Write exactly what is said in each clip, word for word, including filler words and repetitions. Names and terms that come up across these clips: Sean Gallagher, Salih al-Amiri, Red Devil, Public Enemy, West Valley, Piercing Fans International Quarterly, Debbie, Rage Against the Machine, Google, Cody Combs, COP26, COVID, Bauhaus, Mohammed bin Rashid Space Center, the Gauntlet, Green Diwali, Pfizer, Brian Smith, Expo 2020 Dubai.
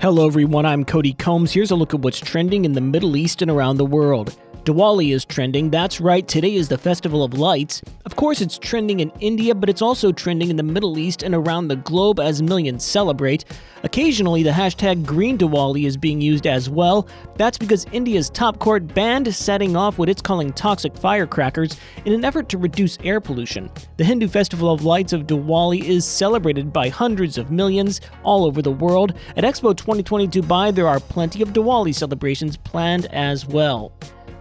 Hello everyone, I'm Cody Combs. Here's a look at what's trending in the Middle East and around the world. Diwali is trending, that's right, today is the Festival of Lights. Of course it's trending in India, but it's also trending in the Middle East and around the globe as millions celebrate. Occasionally, the hashtag Green Diwali is being used as well. That's because India's top court banned setting off what it's calling toxic firecrackers in an effort to reduce air pollution. The Hindu Festival of Lights of Diwali is celebrated by hundreds of millions all over the world. At Expo twenty twenty Dubai, there are plenty of Diwali celebrations planned as well.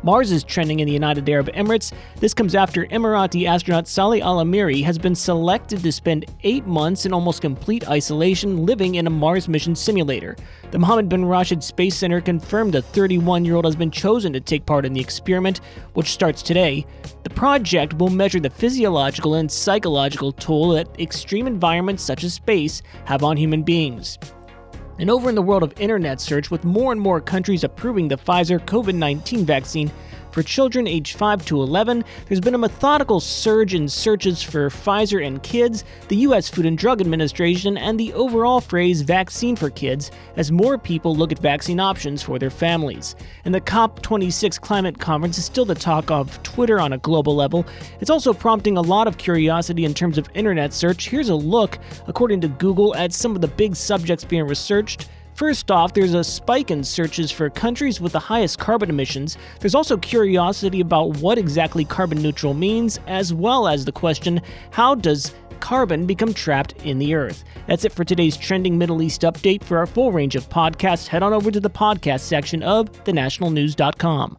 Mars is trending in the United Arab Emirates. This comes after Emirati astronaut Salih al-Amiri has been selected to spend eight months in almost complete isolation living in a Mars mission simulator. The Mohammed bin Rashid Space Center confirmed the thirty-one-year-old has been chosen to take part in the experiment, which starts today. The project will measure the physiological and psychological toll that extreme environments such as space have on human beings. And over in the world of internet search, with more and more countries approving the Pfizer COVID nineteen vaccine for children aged five to eleven, there's been a methodical surge in searches for Pfizer and kids, the U S Food and Drug Administration, and the overall phrase vaccine for kids as more people look at vaccine options for their families. And the COP twenty-six climate conference is still the talk of Twitter on a global level. It's also prompting a lot of curiosity in terms of internet search. Here's a look, according to Google, at some of the big subjects being researched. First off, there's a spike in searches for countries with the highest carbon emissions. There's also curiosity about what exactly carbon neutral means, as well as the question, how does carbon become trapped in the earth? That's it for today's Trending Middle East update. For our full range of podcasts, head on over to the podcast section of the national news dot com.